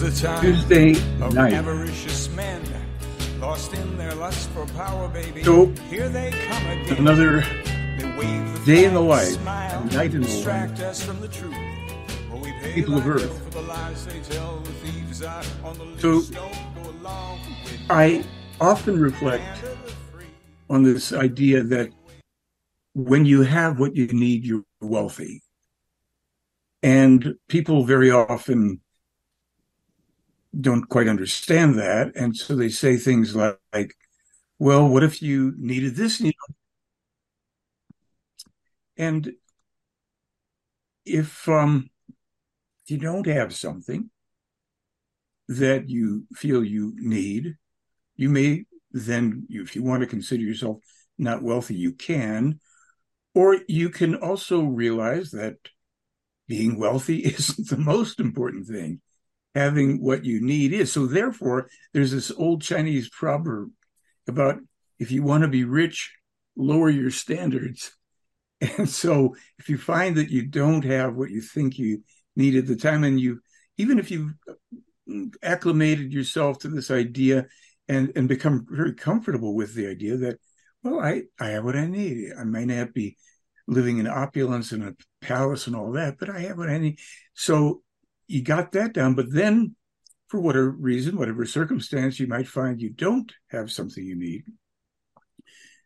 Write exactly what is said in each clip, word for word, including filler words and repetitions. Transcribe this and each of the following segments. the time Tuesday night. Avaricious men lost in their lust for power, baby. So, here they come again. Another day in the life, smile, and night in the life. People of Earth. So, I often reflect on this idea that when you have what you need, you're wealthy. And people very often don't quite understand that. And so they say things like, well, what if you needed this? And if um, you don't have something that you feel you need, you may then, if you want to consider yourself not wealthy, you can. Or you can also realize that being wealthy isn't the most important thing. Having what you need is. So therefore, there's this old Chinese proverb about if you want to be rich, lower your standards. And so if you find that you don't have what you think you need at the time, and you, even if you've acclimated yourself to this idea and, and become very comfortable with the idea that, well, I, I have what I need. I might not be living in opulence and a palace and all that, but I have what I need. So you got that down. But then, for whatever reason, whatever circumstance, you might find you don't have something you need.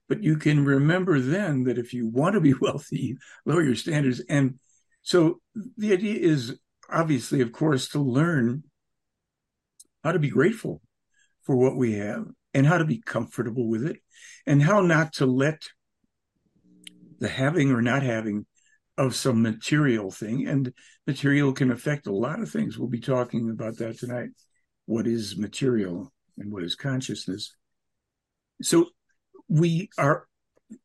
But you can remember then that if you want to be wealthy, lower your standards. And so the idea is, obviously, of course, to learn how to be grateful for what we have, and how to be comfortable with it, and how not to let the having or not having of some material thing, and material can affect a lot of things. We'll be talking about that tonight. What is material and what is consciousness? So we are,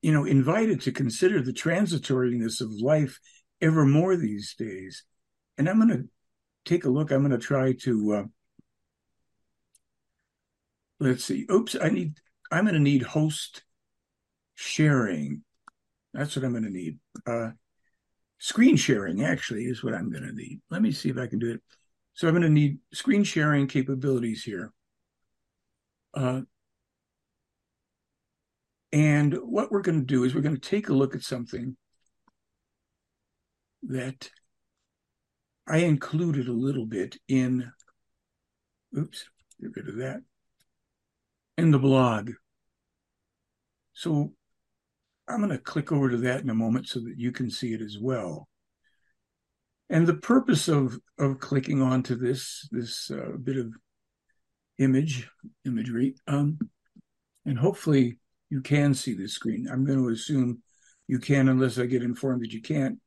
you know, invited to consider the transitoriness of life ever more these days. And I'm going to take a look. I'm going to try to, uh, let's see. Oops, I need, I'm going to need host sharing. That's what I'm going to need. Uh, screen sharing, actually, is what I'm going to need. Let me see if I can do it. So I'm going to need screen sharing capabilities here. Uh, and what we're going to do is we're going to take a look at something that I included a little bit in, oops, get rid of that, in the blog. So I'm going to click over to that in a moment so that you can see it as well. And the purpose of, of clicking onto this, this uh, bit of image, imagery, um, and hopefully you can see this screen. I'm going to assume you can, unless I get informed that you can't.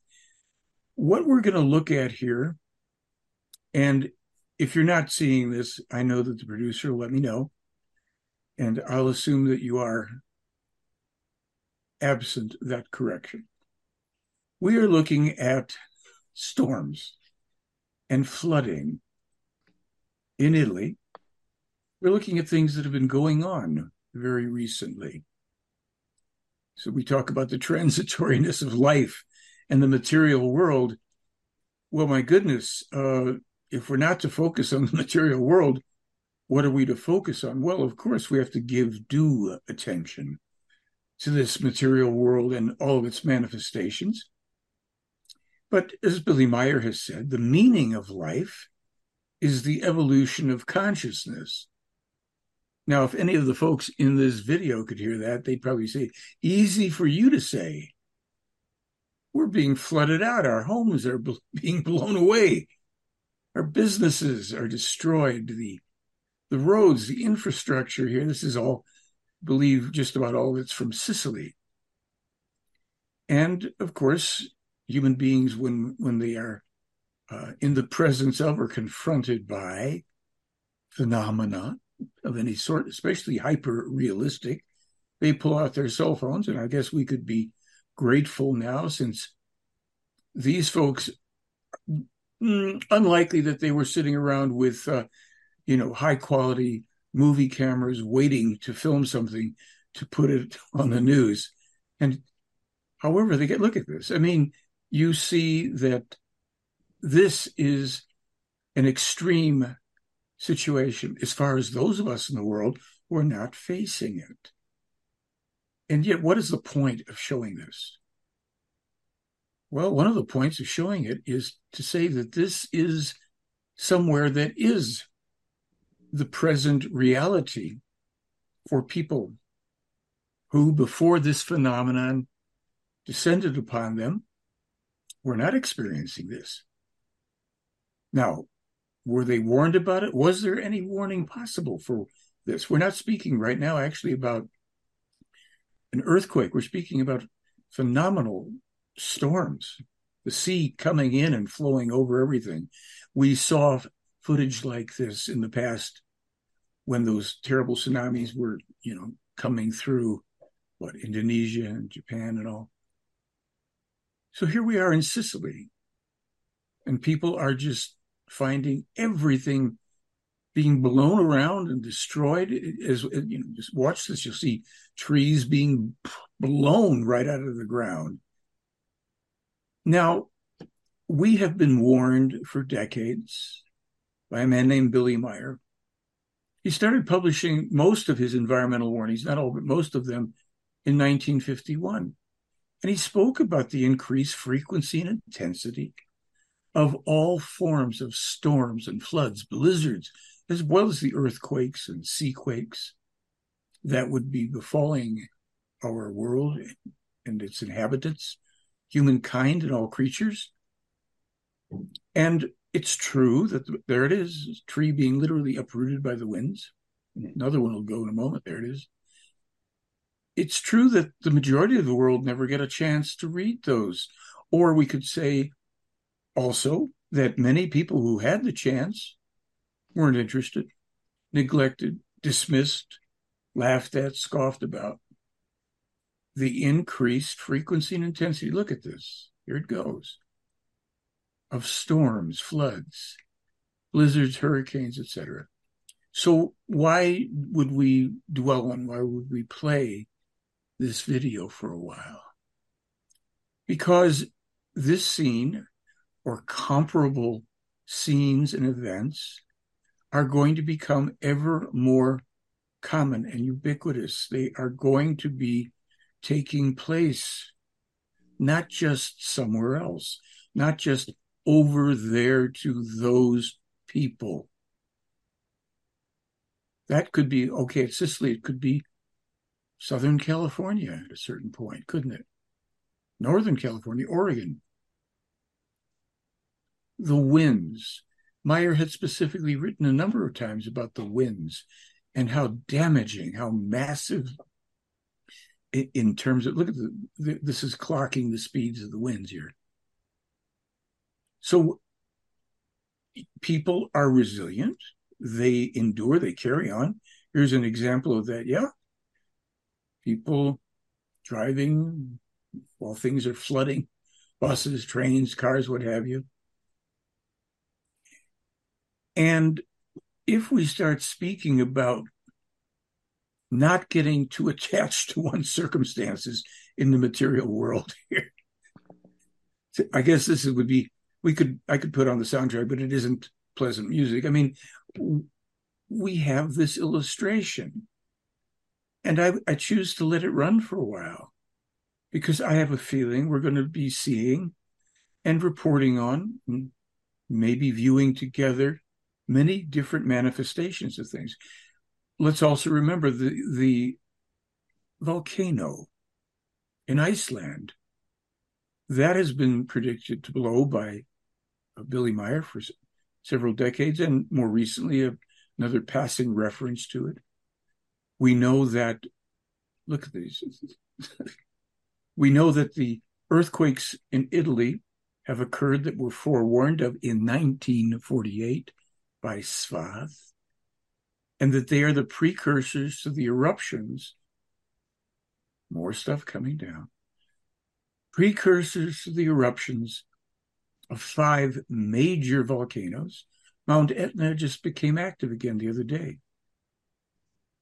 What we're going to look at here, and if you're not seeing this, I know that the producer will let me know, and I'll assume that you are absent that correction. We are looking at storms and flooding in Italy. We're looking at things that have been going on very recently. So we talk about the transitoriness of life and the material world. Well, my goodness, uh, if we're not to focus on the material world, what are we to focus on? Well, of course, we have to give due attention to this material world and all of its manifestations. But as Billy Meyer has said, the meaning of life is the evolution of consciousness. Now, if any of the folks in this video could hear that, they'd probably say, easy for you to say. We're being flooded out. Our homes are bl- being blown away. Our businesses are destroyed. The, the roads, the infrastructure here, this is all, believe just about all that's from Sicily. And of course, human beings, when, when they are uh, in the presence of or confronted by phenomena of any sort, especially hyper-realistic, they pull out their cell phones. And I guess we could be grateful now, since these folks, mm, unlikely that they were sitting around with, uh, you know, high-quality movie cameras waiting to film something to put it on the news. And however they get, look at this. I mean, you see that this is an extreme situation as far as those of us in the world who are not facing it. And yet, what is the point of showing this? Well, one of the points of showing it is to say that this is somewhere that is the present reality for people who, before this phenomenon descended upon them, were not experiencing this. Now, were they warned about it? Was there any warning possible for this? We're not speaking right now actually about an earthquake. We're speaking about phenomenal storms, the sea coming in and flowing over everything. We saw footage like this in the past when those terrible tsunamis were, you know, coming through, what, Indonesia and Japan and all. So here we are in Sicily, and people are just finding everything being blown around and destroyed. As you know, just watch this, you'll see trees being blown right out of the ground. Now, we have been warned for decades by a man named Billy Meyer. He started publishing most of his environmental warnings, not all, but most of them, in nineteen fifty-one. And he spoke about the increased frequency and intensity of all forms of storms and floods, blizzards, as well as the earthquakes and seaquakes that would be befalling our world and its inhabitants, humankind and all creatures. And it's true that the, there it is, a tree being literally uprooted by the winds. Another one will go in a moment. There it is. It's true that the majority of the world never get a chance to read those. Or we could say also that many people who had the chance weren't interested, neglected, dismissed, laughed at, scoffed about. The increased frequency and intensity, look at this, here it goes, of storms, floods, blizzards, hurricanes, et cetera. So why would we dwell on, why would we play this video for a while? Because this scene or comparable scenes and events are going to become ever more common and ubiquitous. They are going to be taking place not just somewhere else, not just over there to those people. That could be, okay, it's Sicily, it could be Southern California at a certain point, couldn't it? Northern California, Oregon. The winds. Meyer had specifically written a number of times about the winds and how damaging, how massive in terms of, look at the, this is clocking the speeds of the winds here. So people are resilient. They endure, they carry on. Here's an example of that, yeah. People driving while things are flooding, buses, trains, cars, what have you. And if we start speaking about not getting too attached to one's circumstances in the material world here, so I guess this would be, we could, I could put on the soundtrack, but it isn't pleasant music. I mean, we have this illustration, and I, I choose to let it run for a while because I have a feeling we're going to be seeing and reporting on, and maybe viewing together, many different manifestations of things. Let's also remember the, the volcano in Iceland. That has been predicted to blow by Billy Meyer for several decades, and more recently, a, another passing reference to it. We know that, look at these, we know that the earthquakes in Italy have occurred that were forewarned of in nineteen forty-eight by Svath, and that they are the precursors to the eruptions, more stuff coming down, precursors to the eruptions of five major volcanoes. Mount Etna just became active again the other day.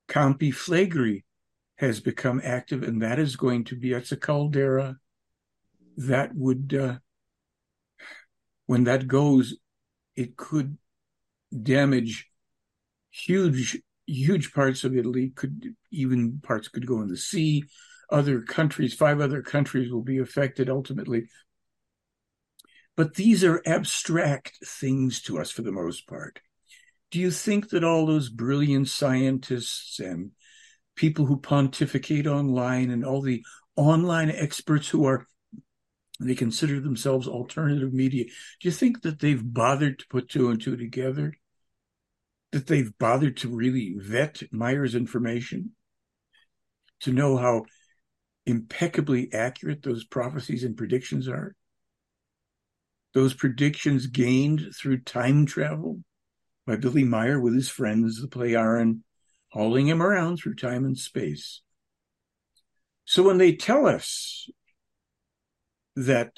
Campi Flegrei has become active, and that is going to be, it's a caldera. That would, uh, when that goes, it could damage huge, huge parts of Italy, could even parts could go in the sea. Other countries, five other countries will be affected ultimately. But these are abstract things to us for the most part. Do you think that all those brilliant scientists and people who pontificate online and all the online experts who are, they consider themselves alternative media, do you think that they've bothered to put two and two together? That they've bothered to really vet Meyer's information? To know how impeccably accurate those prophecies and predictions are? Those predictions gained through time travel by Billy Meyer with his friends, the Plejaren, hauling him around through time and space. So when they tell us that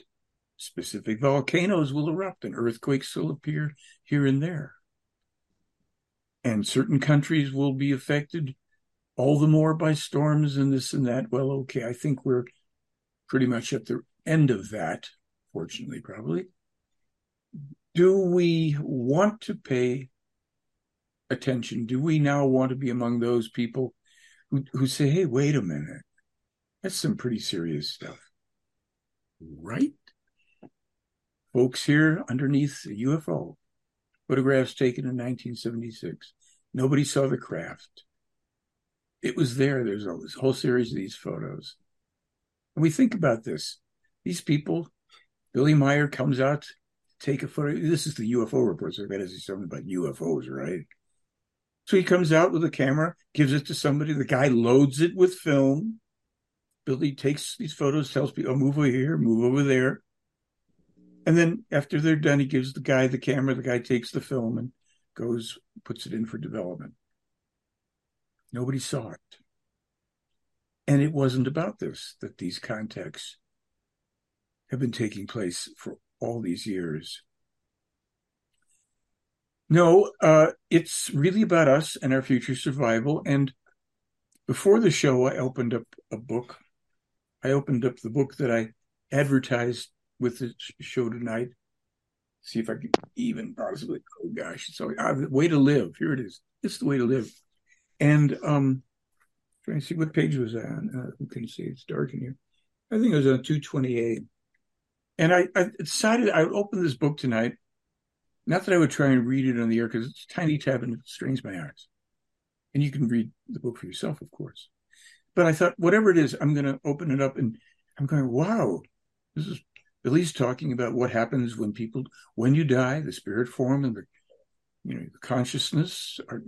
specific volcanoes will erupt and earthquakes will appear here and there, and certain countries will be affected all the more by storms and this and that, well, okay, I think we're pretty much at the end of that, fortunately, probably. Do we want to pay attention? Do we now want to be among those people who, who say, hey, wait a minute, that's some pretty serious stuff, right? Folks here underneath a U F O, photographs taken in nineteen seventy-six. Nobody saw the craft. It was there. There's a whole series of these photos. And we think about this. These people, Billy Meyer comes out, take a photo. This is the U F O report, so I bet it's something about U F Os, right? So he comes out with a camera, gives it to somebody. The guy loads it with film. Billy takes these photos, tells people, oh, move over here, move over there. And then after they're done, he gives the guy the camera. The guy takes the film and goes, puts it in for development. Nobody saw it. And it wasn't about this, that these contacts have been taking place for all these years. No, uh, it's really about us and our future survival. And before the show, I opened up a book. I opened up the book that I advertised with the show tonight. See if I could even possibly, oh gosh, so uh, The Way to Live. Here it is. It's The Way to Live. And um, trying to see what page was I on. Uh, you can see it's dark in here. I think it was on two twenty-eight. And I, I decided I would open this book tonight. Not that I would try and read it on the air because it's a tiny tab and it strains my eyes. And you can read the book for yourself, of course. But I thought, whatever it is, I'm going to open it up and I'm going, wow, this is Billy's talking about what happens when people, when you die, the spirit form and the, you know, the consciousness are.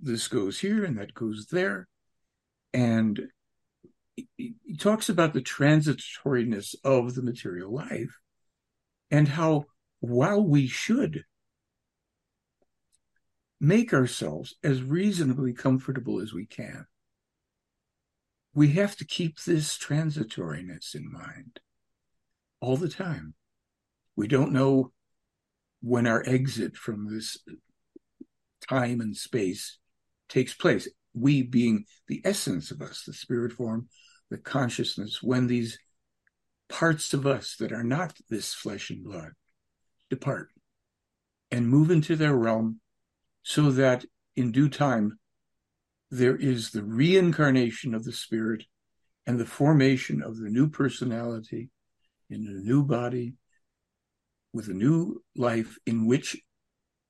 This goes here and that goes there. And he talks about the transitoriness of the material life and how, while we should make ourselves as reasonably comfortable as we can, we have to keep this transitoriness in mind all the time. We don't know when our exit from this time and space takes place, we being the essence of us, the spirit form, the consciousness, when these parts of us that are not this flesh and blood depart and move into their realm so that in due time there is the reincarnation of the spirit and the formation of the new personality in a new body with a new life in which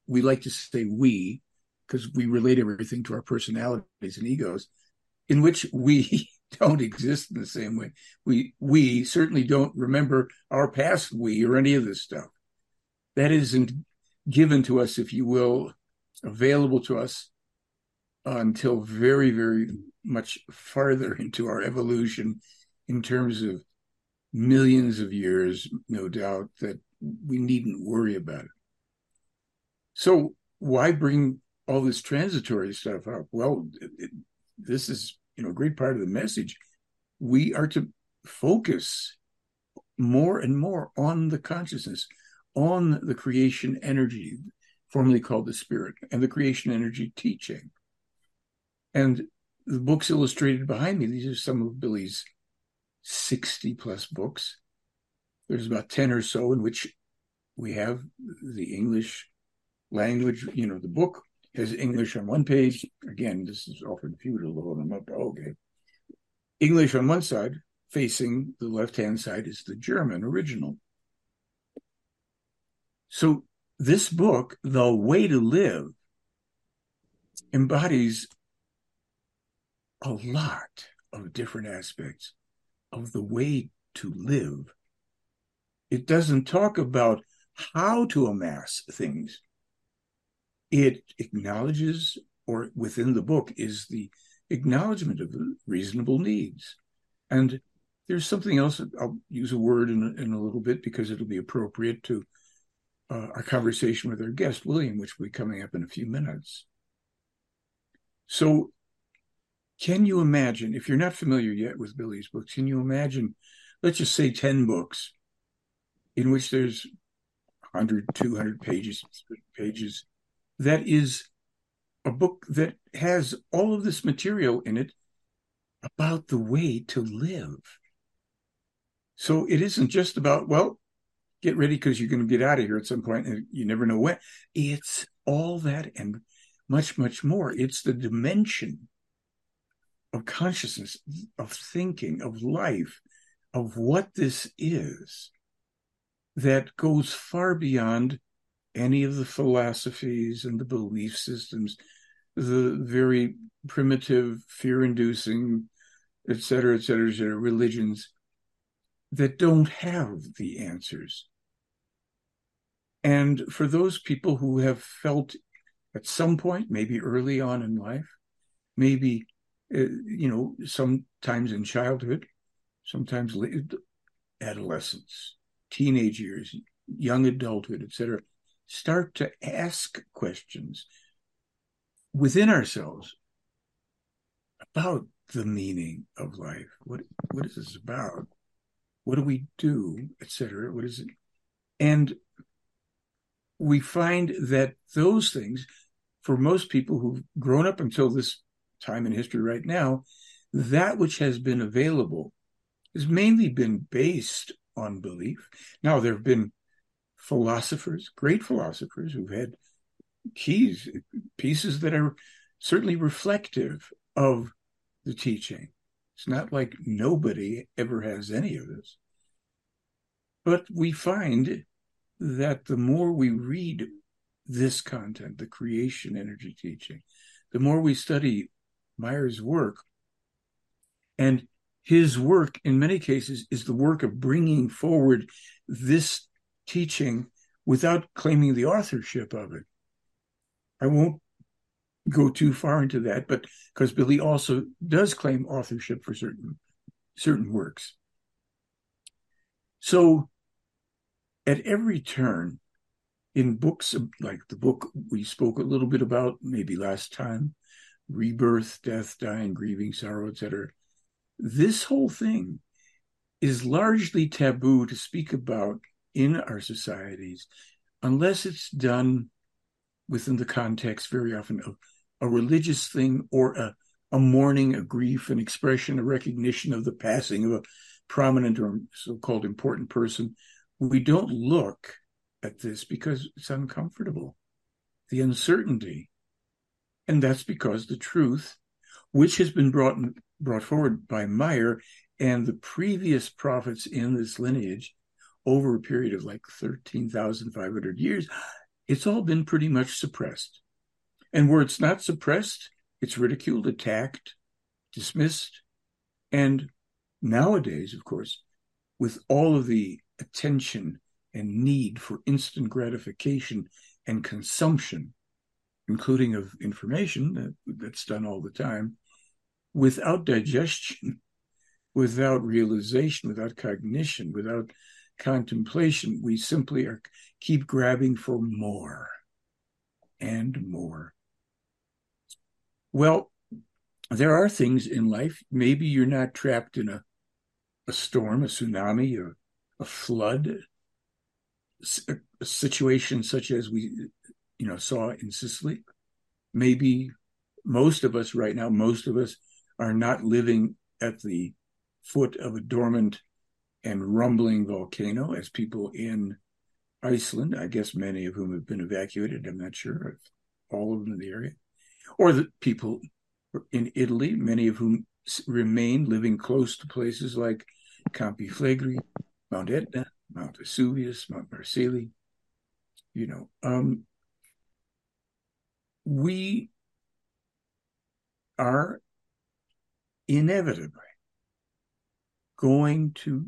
we like to say we, because we relate everything to our personalities and egos, in which we don't exist in the same way. We we certainly don't remember our past we or any of this stuff. That isn't given to us, if you will, available to us uh, until very, very much farther into our evolution in terms of millions of years, no doubt, that we needn't worry about it. So why bring all this transitory stuff up? Well, it, it, this is, you know, a great part of the message. We are to focus more and more on the consciousness, on the creation energy, formerly called the spirit, and the creation energy teaching. And the books illustrated behind me, these are some of Billy's sixty-plus books. There's about ten or so in which we have the English language, you know, the book, has English on one page. Again, this is often futile to hold them up. Okay. English on one side, facing the left-hand side is the German original. So this book, The Way to Live, embodies a lot of different aspects of the way to live. It doesn't talk about how to amass things. It acknowledges, or within the book is the acknowledgement of reasonable needs. And there's something else, I'll use a word in, in a little bit because it'll be appropriate to uh, our conversation with our guest, William, which will be coming up in a few minutes. So can you imagine, if you're not familiar yet with Billy's books, can you imagine, let's just say ten books in which there's one hundred, two hundred pages, pages. That is a book that has all of this material in it about the way to live. So it isn't just about, well, get ready because you're going to get out of here at some point and you never know when. It's all that and much, much more. It's the dimension of consciousness, of thinking, of life, of what this is that goes far beyond any of the philosophies and the belief systems, the very primitive, fear-inducing, et cetera, et cetera, et cetera, religions that don't have the answers. And for those people who have felt at some point, maybe early on in life, maybe you know, sometimes in childhood, sometimes late adolescence, teenage years, young adulthood, et cetera, start to ask questions within ourselves about the meaning of life. What, what is this about? What do we do, et cetera? What is it? And we find that those things, for most people who've grown up until this time in history right now, that which has been available has mainly been based on belief. Now, there have been philosophers, great philosophers, who've had keys, pieces that are certainly reflective of the teaching. It's not like nobody ever has any of this. But we find that the more we read this content, the creation energy teaching, the more we study Meyer's work, and his work in many cases is the work of bringing forward this teaching without claiming the authorship of it. I won't go too far into that, but because Billy also does claim authorship for certain certain works. So at every turn in books like the book we spoke a little bit about maybe last time, Rebirth, Death, Dying, Grieving, Sorrow, et cetera, this whole thing is largely taboo to speak about in our societies unless it's done within the context very often of a religious thing or a, a mourning, a grief, an expression, a recognition of the passing of a prominent or so-called important person. We don't look at this because it's uncomfortable, the uncertainty. And that's because the truth, which has been brought brought forward by Meyer and the previous prophets in this lineage over a period of like thirteen thousand five hundred years, it's all been pretty much suppressed. And where it's not suppressed, it's ridiculed, attacked, dismissed. And nowadays, of course, with all of the attention and need for instant gratification and consumption, including of information that, that's done all the time, without digestion, without realization, without cognition, without contemplation, we simply are, keep grabbing for more and more. Well, there are things in life. Maybe you're not trapped in a, a storm, a tsunami, or a flood, a, a situation such as we you know, saw in Sicily. Maybe most of us right now, most of us are not living at the foot of a dormant and rumbling volcano as people in Iceland, I guess many of whom have been evacuated. I'm not sure if all over the area, or the people in Italy, many of whom remain living close to places like Campi Flegrei, Mount Etna, Mount Vesuvius, Mount Marsili. You know, um, we are inevitably going to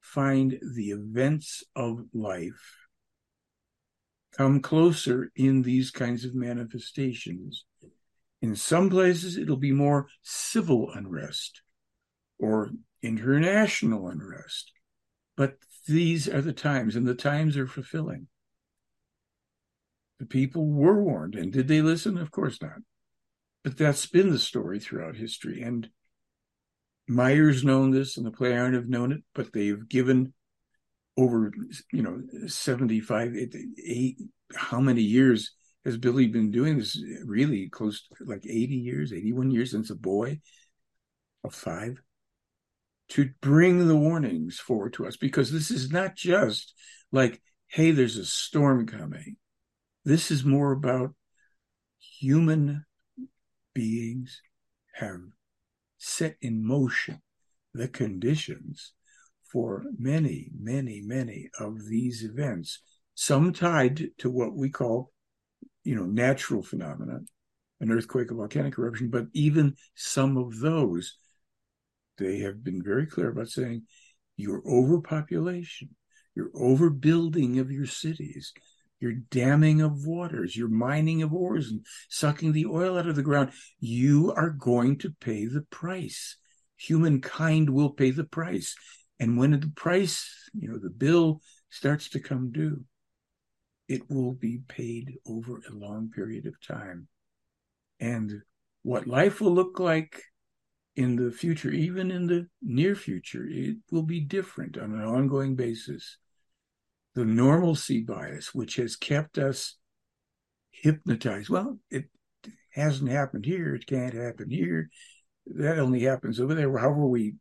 find the events of life come closer in these kinds of manifestations. In some places, it'll be more civil unrest or international unrest. But these are the times, and the times are fulfilling. The people were warned, and did they listen? Of course not. But that's been the story throughout history, and Meyer's known this, and the Plejaren have known it, but they've given over, you know, seventy-five, eight, how many years has Billy been doing this? Really close to like eighty years, eighty-one years since a boy of five, to bring the warnings forward to us, because this is not just like, hey, there's a storm coming. This is more about human beings have set in motion the conditions for many, many, many of these events, some tied to what we call, you know, natural phenomena, an earthquake, a volcanic eruption, but even some of those, they have been very clear about saying your overpopulation, your overbuilding of your cities, your damming of waters, your mining of ores and sucking the oil out of the ground, you are going to pay the price. Humankind will pay the price. And when the price, you know, the bill starts to come due, it will be paid over a long period of time. And what life will look like in the future, even in the near future, it will be different on an ongoing basis. The normalcy bias, which has kept us hypnotized. Well, it hasn't happened here. It can't happen here. That only happens over there. However we,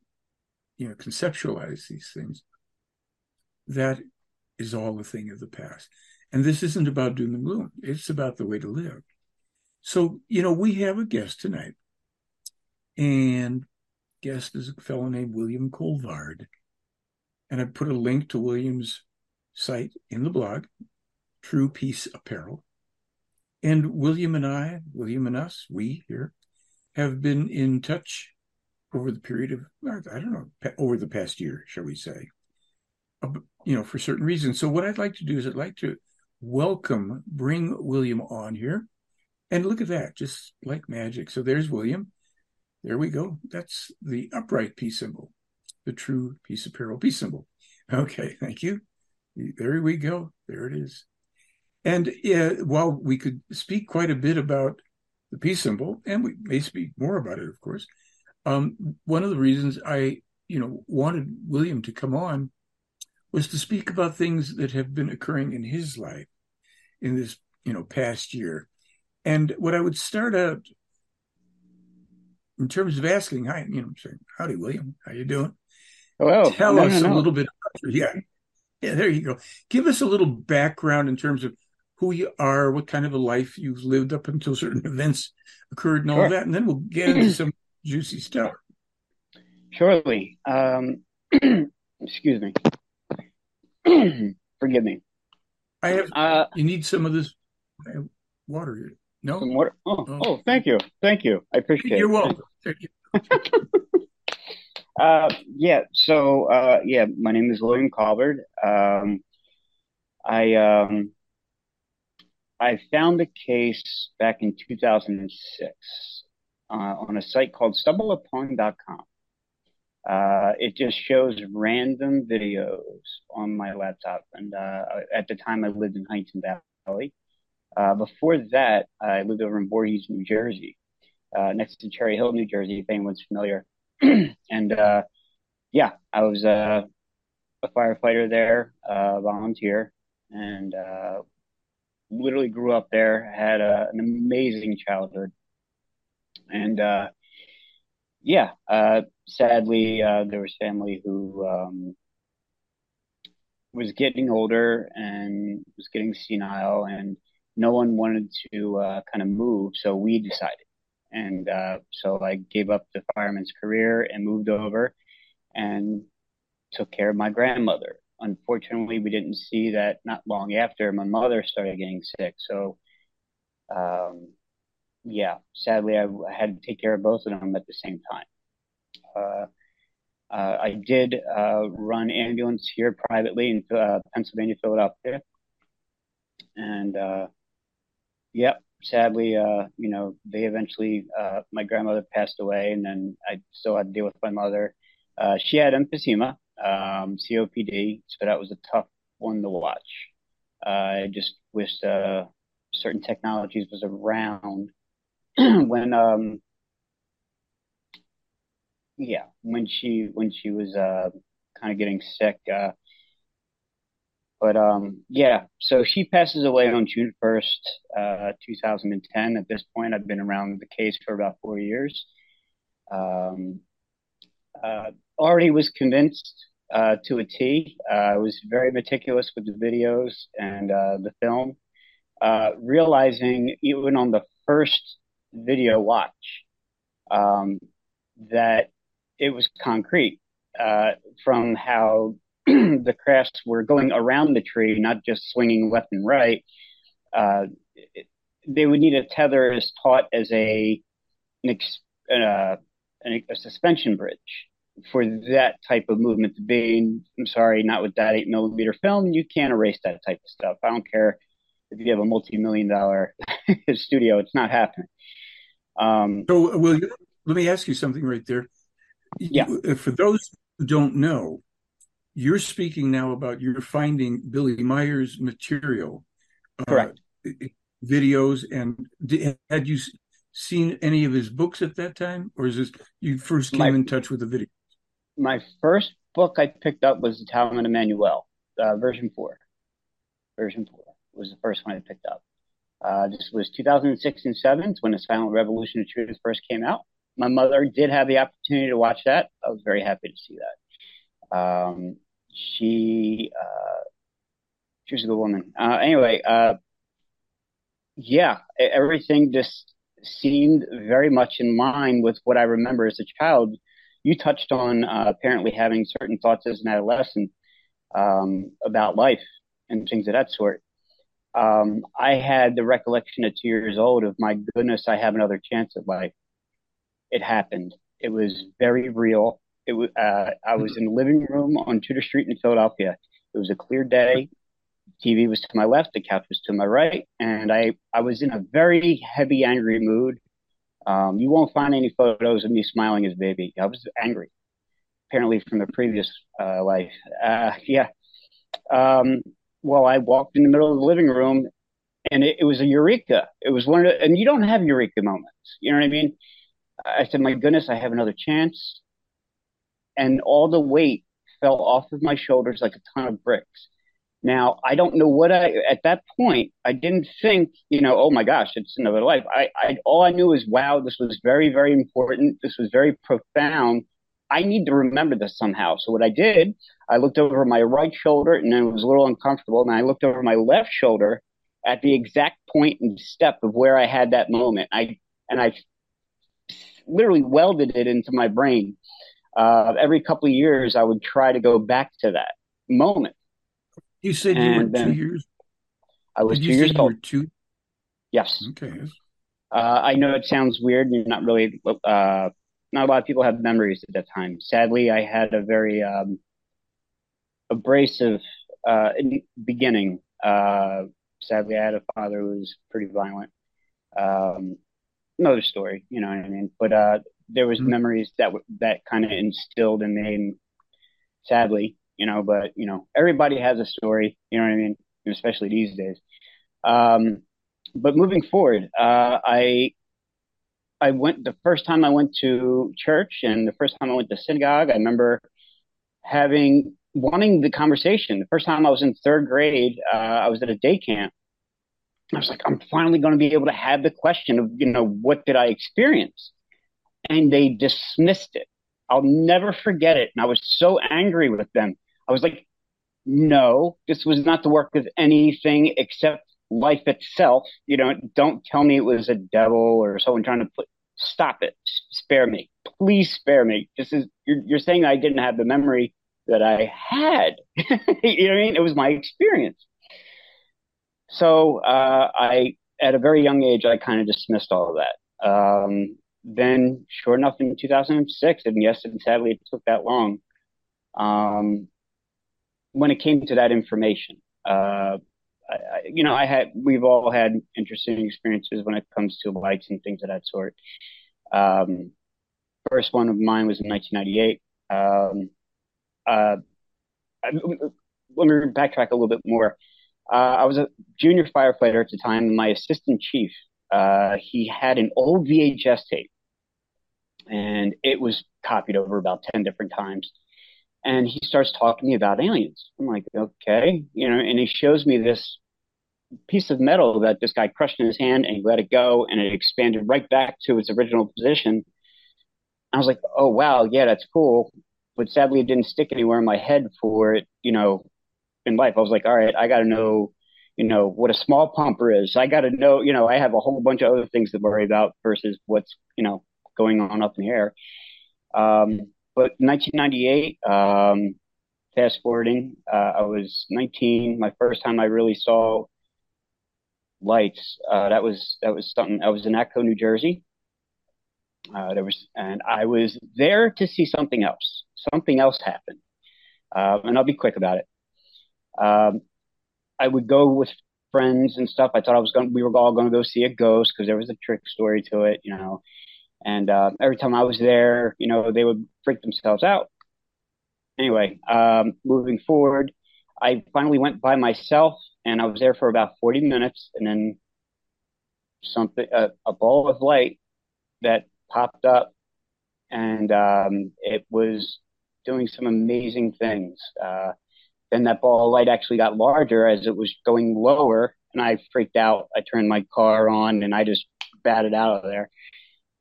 you know, conceptualize these things, that is all a thing of the past. And this isn't about doom and gloom. It's about the way to live. So, you know, we have a guest tonight. And guest is a fellow named William Colvard. And I put a link to William's site in the blog, True Peace Apparel. And William and I, William and us, we here, have been in touch over the period of, I don't know, over the past year, shall we say, you know, for certain reasons. So what I'd like to do is I'd like to welcome, bring William on here. And look at that, just like magic. So there's William. There we go. That's the upright peace symbol, the True Peace Apparel peace symbol. Okay, thank you. There we go. There it is. And uh, while we could speak quite a bit about the peace symbol, and we may speak more about it, of course, um, one of the reasons I, you know, wanted William to come on was to speak about things that have been occurring in his life in this, you know, past year. And what I would start out in terms of asking, hi, you know, saying, howdy, William, how you doing? Hello. Tell no, us no, no. a little bit about you. Yeah. Yeah, there you go. Give us a little background in terms of who you are, what kind of a life you've lived up until certain events occurred and all sure. that, and then we'll get into some juicy stuff. Surely. Um, excuse me. Forgive me. I have. Uh, you need some of this water here. No? Some water? Oh, oh. oh, thank you. Thank you. I appreciate You're it. You're welcome. Thank you. Uh, yeah, so, uh, yeah, my name is William Colvard. Um, I, um, I found a case back in two thousand six uh, on a site called Stumble Upon dot com. Uh, it just shows random videos on my laptop. And, uh, at the time I lived in Huntington Valley. Uh, before that, I lived over in Voorhees, New Jersey, uh, next to Cherry Hill, New Jersey, if anyone's familiar. And, uh, yeah, I was uh, a firefighter there, uh, volunteer, and uh, literally grew up there, had a, an amazing childhood. And, uh, yeah, uh, sadly, uh, there was family who um, was getting older and was getting senile and no one wanted to uh, kind of move, so we decided. And uh, so I gave up the fireman's career and moved over and took care of my grandmother. Unfortunately, we didn't see that not long after my mother started getting sick. So, um, yeah, sadly, I, I had to take care of both of them at the same time. Uh, uh, I did uh, run ambulance here privately in uh, Pennsylvania, Philadelphia. And, uh, yeah, sadly, uh, you know, they eventually, uh, my grandmother passed away, and then I still had to deal with my mother. Uh, she had emphysema, um, C O P D, so that was a tough one to watch. Uh, I just wish uh, certain technologies was around when, um, yeah, when she when she was uh, kind of getting sick. Uh, But, um, yeah, so she passes away on June first, uh, two thousand ten. At this point, I've been around the case for about four years. Um, uh, already was convinced uh, to a T. Uh, I was very meticulous with the videos and uh, the film, uh, realizing even on the first video watch um, that it was concrete uh, from how the crafts were going around the tree, not just swinging left and right. Uh, it, they would need a tether as taut as a an, ex, uh, an a suspension bridge for that type of movement to be. And I'm sorry, not with that eight millimeter film. You can't erase that type of stuff. I don't care if you have a multi-million dollar studio; it's not happening. Um, so, will you, let me ask you something right there. Yeah. For those who don't know, you're speaking now about you're finding Billy Meyer's material, correct? Uh, videos, and did, had you seen any of his books at that time, or is this you first came my, in touch with the videos? My first book I picked up was the Talmud Emmanuel, uh, version four. Version four was the first one I picked up. Uh, this was two thousand six and seven when the Silent Revolution of Truth first came out. My mother did have the opportunity to watch that. I was very happy to see that. Um, She, uh, she was a good woman. Uh, anyway, uh, yeah, everything just seemed very much in line with what I remember as a child. You touched on uh, apparently having certain thoughts as an adolescent um, about life and things of that sort. Um, I had the recollection at two years old of, my goodness, I have another chance at life. It happened. It was very real. It was, uh, I was in the living room on Tudor Street in Philadelphia. It was a clear day. T V was to my left. The couch was to my right. And I, I was in a very heavy, angry mood. Um, you won't find any photos of me smiling as a baby. I was angry, apparently from the previous uh, life. Uh, yeah. Um, well, I walked in the middle of the living room, and it, it was a eureka. It was one of the, and you don't have eureka moments. You know what I mean? I said, my goodness, I have another chance. And all the weight fell off of my shoulders like a ton of bricks. Now, I don't know what I, at that point, I didn't think, you know, oh my gosh, it's another life. I, I all I knew is, wow, this was very, very important. This was very profound. I need to remember this somehow. So what I did, I looked over my right shoulder, and it was a little uncomfortable. And I looked over my left shoulder at the exact point and step of where I had that moment. I, and I literally welded it into my brain. Uh, every couple of years, I would try to go back to that moment. You said and you were then, two years I was two years old. Two? Yes. Okay. Uh, I know it sounds weird. You're not really, uh, not a lot of people have memories at that time. Sadly, I had a very um, abrasive uh, beginning. Uh, sadly, I had a father who was pretty violent. Um, another story, you know what I mean? But, uh, there was mm-hmm. memories that that kind of instilled in me, and sadly, you know, but, you know, everybody has a story, you know what I mean? Especially these days. Um, but moving forward, uh, I, I went, the first time I went to church and the first time I went to synagogue, I remember having, wanting the conversation. The first time I was in third grade, uh, I was at a day camp. I was like, I'm finally going to be able to have the question of, you know, what did I experience? And they dismissed it. I'll never forget it. And I was so angry with them. I was like, no, this was not the work of anything except life itself. You know, don't tell me it was a devil or someone trying to put, stop it. Spare me. Please spare me. This is, you're, you're saying I didn't have the memory that I had. You know what I mean? It was my experience. So uh, I, at a very young age, I kind of dismissed all of that. Um, then sure enough, in two thousand six, and yes, and sadly it took that long. Um, when it came to that information, uh, I, you know, I had, we've all had interesting experiences when it comes to lights and things of that sort. Um, first one of mine was in nineteen ninety-eight. Um, uh, I, let me backtrack a little bit more. Uh, I was a junior firefighter at the time, and my assistant chief, uh, he had an old V H S tape, and it was copied over about ten different times. And he starts talking to me about aliens. I'm like, okay, you know, and he shows me this piece of metal that this guy crushed in his hand and he let it go, and it expanded right back to its original position. I was like, oh, wow, yeah, that's cool. But sadly, it didn't stick anywhere in my head for it, you know, in life. I was like, all right, I got to know, you know, what a small pumper is. I got to know, you know, I have a whole bunch of other things to worry about versus what's, you know, going on up in the air. Um, But nineteen ninety-eight, um, fast forwarding, uh, I was nineteen. My first time I really saw lights. Uh, that was that was something. I was in Echo, New Jersey. Uh, there was, and I was there to see something else. Something else happened, uh, and I'll be quick about it. Um, I would go with friends and stuff. I thought I was going. We were all going to go see a ghost because there was a trick story to it, you know. And uh, every time I was there, you know, they would freak themselves out. Anyway, um, moving forward, I finally went by myself, and I was there for about forty minutes. And then something, a, a ball of light that popped up, and um, it was doing some amazing things. Uh, then that ball of light actually got larger as it was going lower, and I freaked out. I turned my car on, and I just batted out of there.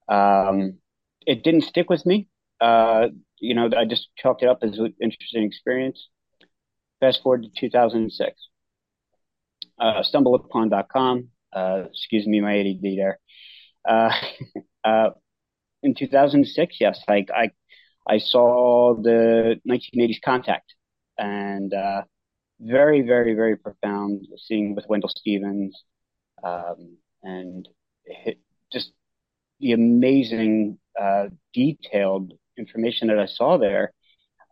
Um, it didn't stick with me. Uh, you know, I just chalked it up as an interesting experience. Fast forward to two thousand six, uh, stumble upon dot com. Uh, excuse me, my A D D there. Uh, uh, in two thousand six, yes, I, I, I saw the nineteen eighties Contact, and, uh, very, very, very profound seeing with Wendell Stevens, um, and it just, the amazing, uh, detailed information that I saw there.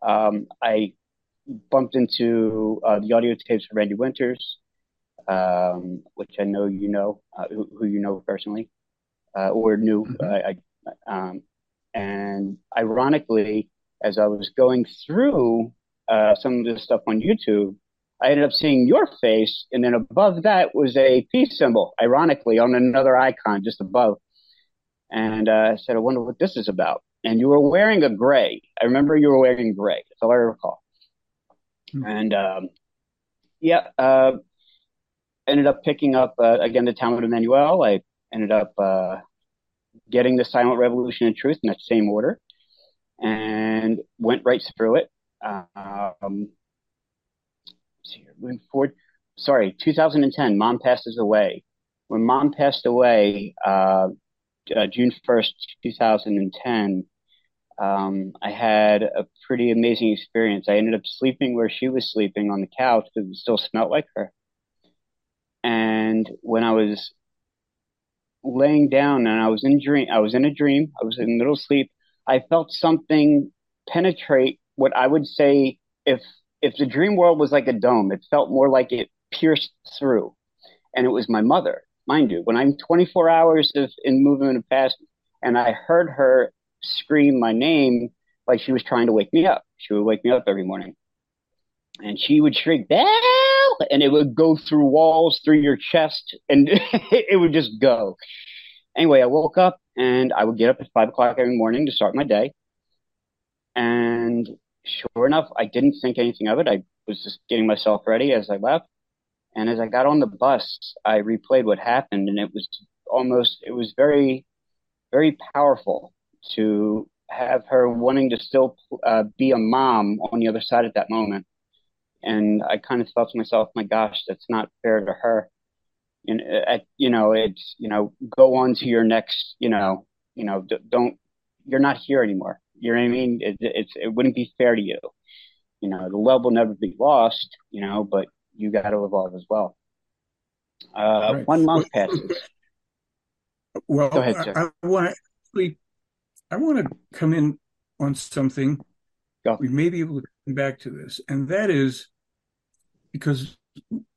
Um, I bumped into uh, the audio tapes of Randy Winters, um, which I know you know, uh, who, who you know personally, uh, or knew. Mm-hmm. I, I, um, and ironically, as I was going through uh, some of the stuff on YouTube, I ended up seeing your face, and then above that was a peace symbol, ironically, on another icon just above. And uh, I said, I wonder what this is about. And you were wearing a gray. I remember you were wearing gray. That's all I recall. Mm-hmm. And, um, yeah, uh, ended up picking up, uh, again, the Talmud Emmanuel. I ended up uh, getting the Silent Revolution of Truth in that same order and went right through it. Um, let's see here, moving forward. Sorry, two thousand ten, Mom passes away. When Mom passed away, uh, Uh, June first, two thousand ten, um, I had a pretty amazing experience. I ended up sleeping where she was sleeping on the couch because it still smelled like her. And when I was laying down and I was in dream, I was in a dream, I was in little sleep, I felt something penetrate what I would say if if the dream world was like a dome. It felt more like it pierced through. And it was my mother. Mind you, when I'm twenty-four hours of, in movement of past, and I heard her scream my name like she was trying to wake me up. She would wake me up every morning. And she would shriek, "Help!" And it would go through walls, through your chest, and it would just go. Anyway, I woke up, and I would get up at five o'clock every morning to start my day. And sure enough, I didn't think anything of it. I was just getting myself ready as I left. And as I got on the bus, I replayed what happened, and it was almost, it was very, very powerful to have her wanting to still uh, be a mom on the other side at that moment. And I kind of thought to myself, my gosh, that's not fair to her. and uh, you know, it's, you know, go on to your next, you know, you know, don't, you're not here anymore. You know what I mean? It, it's, it wouldn't be fair to you. You know, the love will never be lost, you know, but you got to evolve as well. Uh, right. One month well, passes. Well, go ahead, I, I want to, I want to come in on something. Go. We may be able to come back to this. And that is because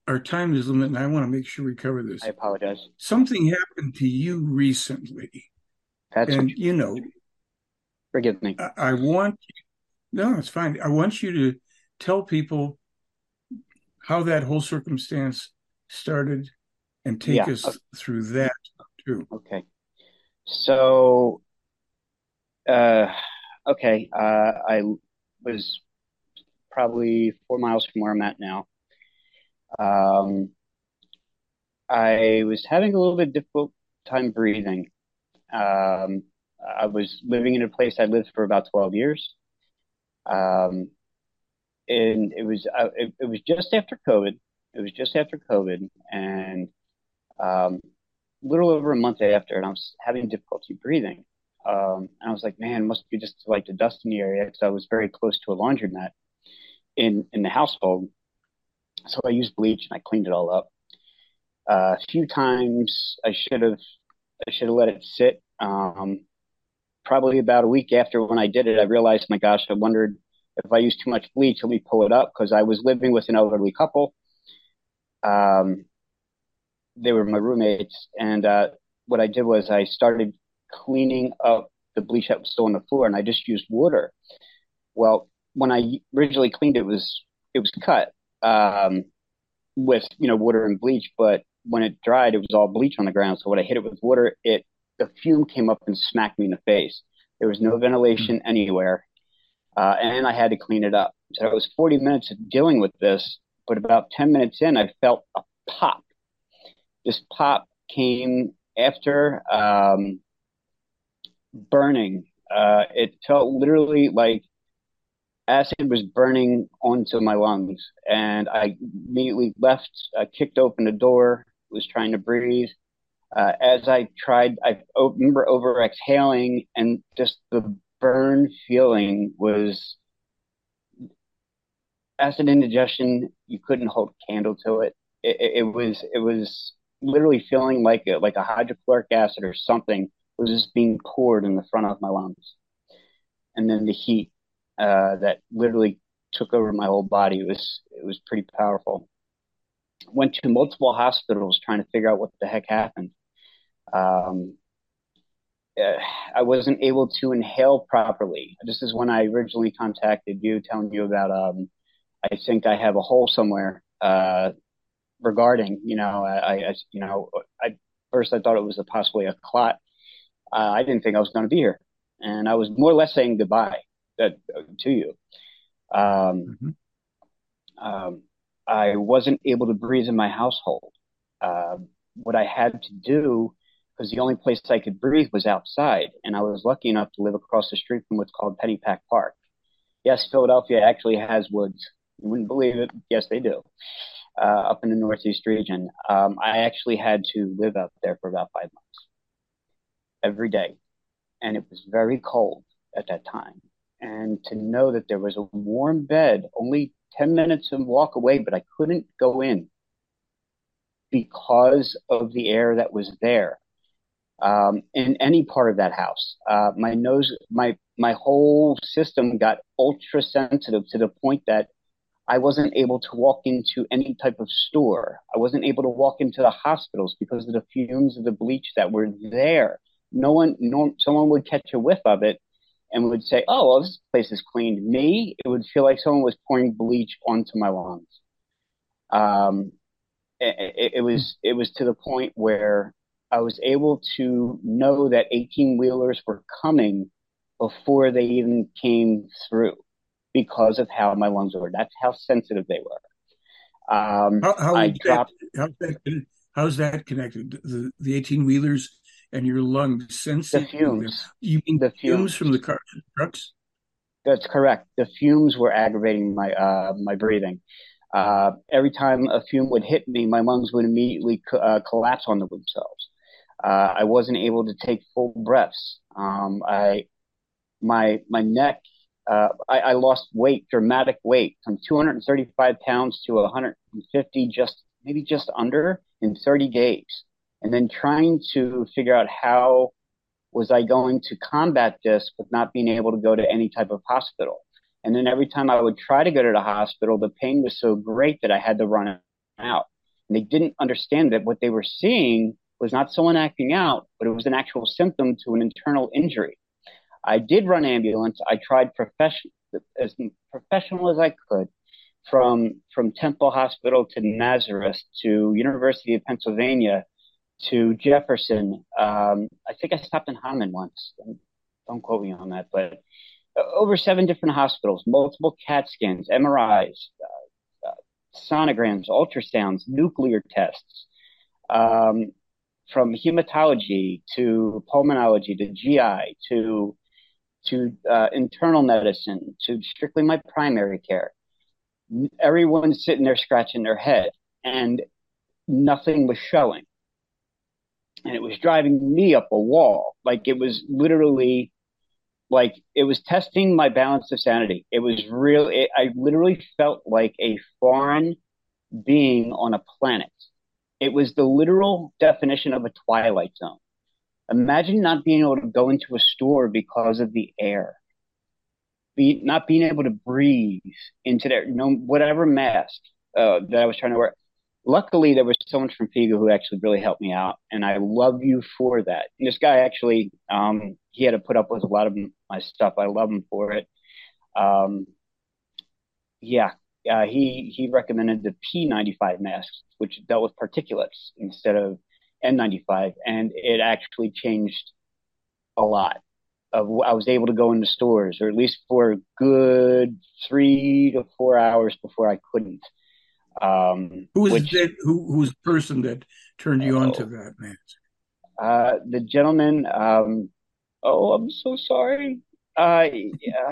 our time is limited, and I want to make sure we cover this. I apologize. Something happened to you recently. That's and, you, you know. Forgive me. I, I want, no, it's fine. I want you to tell people how that whole circumstance started and take yeah. us okay. through that too. Okay. So, uh, okay. Uh, I was probably four miles from where I'm at now. Um, I was having a little bit difficult time breathing. Um, I was living in a place I lived for about twelve years. Um, and it was, uh, it, it was just after COVID. It was just after COVID and, um, a little over a month after, and I was having difficulty breathing. Um, and I was like, man, must be just like the dust in the area, because I was very close to a laundromat in, in the household. So I used bleach and I cleaned it all up. Uh, a few times I should have, I should have let it sit. Um, probably about a week after when I did it, I realized, my gosh, I wondered if I used too much bleach, let me pull it up, because I was living with an elderly couple. Um, they were my roommates. And uh, what I did was I started cleaning up the bleach that was still on the floor, and I just used water. Well, when I originally cleaned it, was it was cut um, with, you know, water and bleach, but when it dried, it was all bleach on the ground. So when I hit it with water, it the fume came up and smacked me in the face. There was no ventilation anywhere. Uh, and I had to clean it up. So it was forty minutes of dealing with this, but about ten minutes in, I felt a pop. This pop came after um, burning. Uh, it felt literally like acid was burning onto my lungs. And I immediately left, uh, kicked open the door, was trying to breathe. Uh, as I tried, I remember over exhaling, and just the burn feeling was acid indigestion. You couldn't hold a candle to it. It, it, it was, it was literally feeling like a, like a hydrochloric acid or something was just being poured in the front of my lungs. And then the heat uh, that literally took over my whole body was, it was pretty powerful. Went to multiple hospitals trying to figure out what the heck happened. Um, I wasn't able to inhale properly. This is when I originally contacted you, telling you about, um, I think I have a hole somewhere, uh, regarding, you know, I, I, you know, I first I thought it was a possibly a clot. Uh, I didn't think I was going to be here, and I was more or less saying goodbye that, to you. Um, mm-hmm. um, I wasn't able to breathe in my household. Uh, what I had to do, because the only place I could breathe was outside, and I was lucky enough to live across the street from what's called Pennypack Park. Yes, Philadelphia actually has woods. You wouldn't believe it. Yes, they do. Uh, up in the Northeast region. Um, I actually had to live out there for about five months every day, and it was very cold at that time. And to know that there was a warm bed only ten minutes and walk away, but I couldn't go in because of the air that was there um, in any part of that house. Uh, my nose, my my whole system got ultra sensitive to the point that I wasn't able to walk into any type of store. I wasn't able to walk into the hospitals because of the fumes of the bleach that were there. No one, no, someone would catch a whiff of it and would say, oh, well, this place is clean. Me, it would feel like someone was pouring bleach onto my lungs. Um, it, it was it was to the point where I was able to know that eighteen-wheelers were coming before they even came through because of how my lungs were. That's how sensitive they were. Um, how, how I dropped, that, how's, that, how's that connected? The, the eighteen-wheelers... and your lungs sense the fumes. You mean the fumes, fumes from the cars and trucks? That's correct. The fumes were aggravating my uh, my breathing. Uh, every time a fume would hit me, my lungs would immediately co- uh, collapse onto themselves. Uh, I wasn't able to take full breaths. Um, I, my my neck, uh, I, I lost weight, dramatic weight, from two hundred thirty-five pounds to one hundred fifty, just maybe just under, in thirty days. And then trying to figure out how was I going to combat this with not being able to go to any type of hospital. And then every time I would try to go to the hospital, the pain was so great that I had to run out. And they didn't understand that what they were seeing was not someone acting out, but it was an actual symptom to an internal injury. I did run ambulance. I tried profession, as professional as I could, from from Temple Hospital to Nazareth to University of Pennsylvania to Jefferson. Um, I think I stopped in Hammond once. Don't quote me on that, but over seven different hospitals, multiple CAT scans, M R Is, uh, uh, sonograms, ultrasounds, nuclear tests, um, from hematology to pulmonology to G I to to uh, internal medicine to strictly my primary care. Everyone's sitting there scratching their head, and nothing was showing. And it was driving me up a wall. Like, it was literally, like, it was testing my balance of sanity. It was real. It, I literally felt like a foreign being on a planet. It was the literal definition of a twilight zone. Imagine not being able to go into a store because of the air. Be, not being able to breathe into their, you know, whatever mask uh, that I was trying to wear. Luckily, there was someone from F I G U who actually really helped me out, and I love you for that. And this guy actually, um, he had to put up with a lot of my stuff. I love him for it. Um, yeah, uh, he he recommended the P ninety-five masks, which dealt with particulates instead of N ninety-five, and it actually changed a lot. Of, I was able to go into stores, or at least for a good three to four hours before I couldn't. Um, who was which, that, who, who was the person that turned you oh, on to that, man? Uh, the gentleman, um, oh, I'm so sorry. Uh,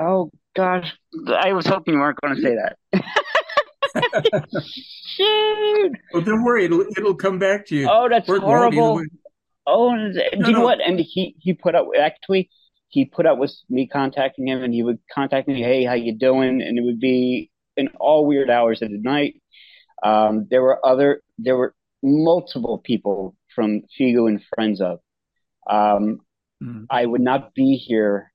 oh, gosh, I was hoping you weren't going to say that. Shoot. Well, don't worry, it'll, it'll come back to you. Oh, that's We're horrible. Oh, no, do you no. know what? And he, he put up, actually, he put up with me contacting him, and he would contact me, hey, how you doing? And it would be in all weird hours of the night. Um, there were other, there were multiple people from F I G U and friends of. Um, mm. I would not be here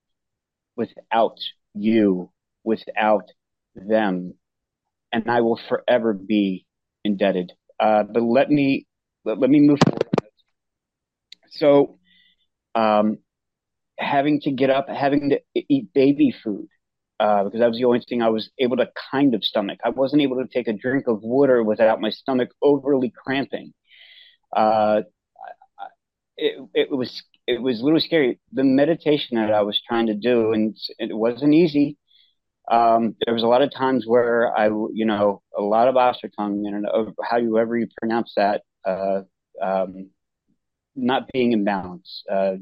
without you, without them, and I will forever be indebted. Uh, but let me let, let me move forward. So, um, having to get up, having to eat baby food. Uh, because that was the only thing I was able to kind of stomach. I wasn't able to take a drink of water without my stomach overly cramping. Uh, it, it was it was literally scary. The meditation that I was trying to do, and it wasn't easy. Um, there was a lot of times where I, you know, a lot of ostracism, and however you pronounce that, uh, um, not being in balance. Uh,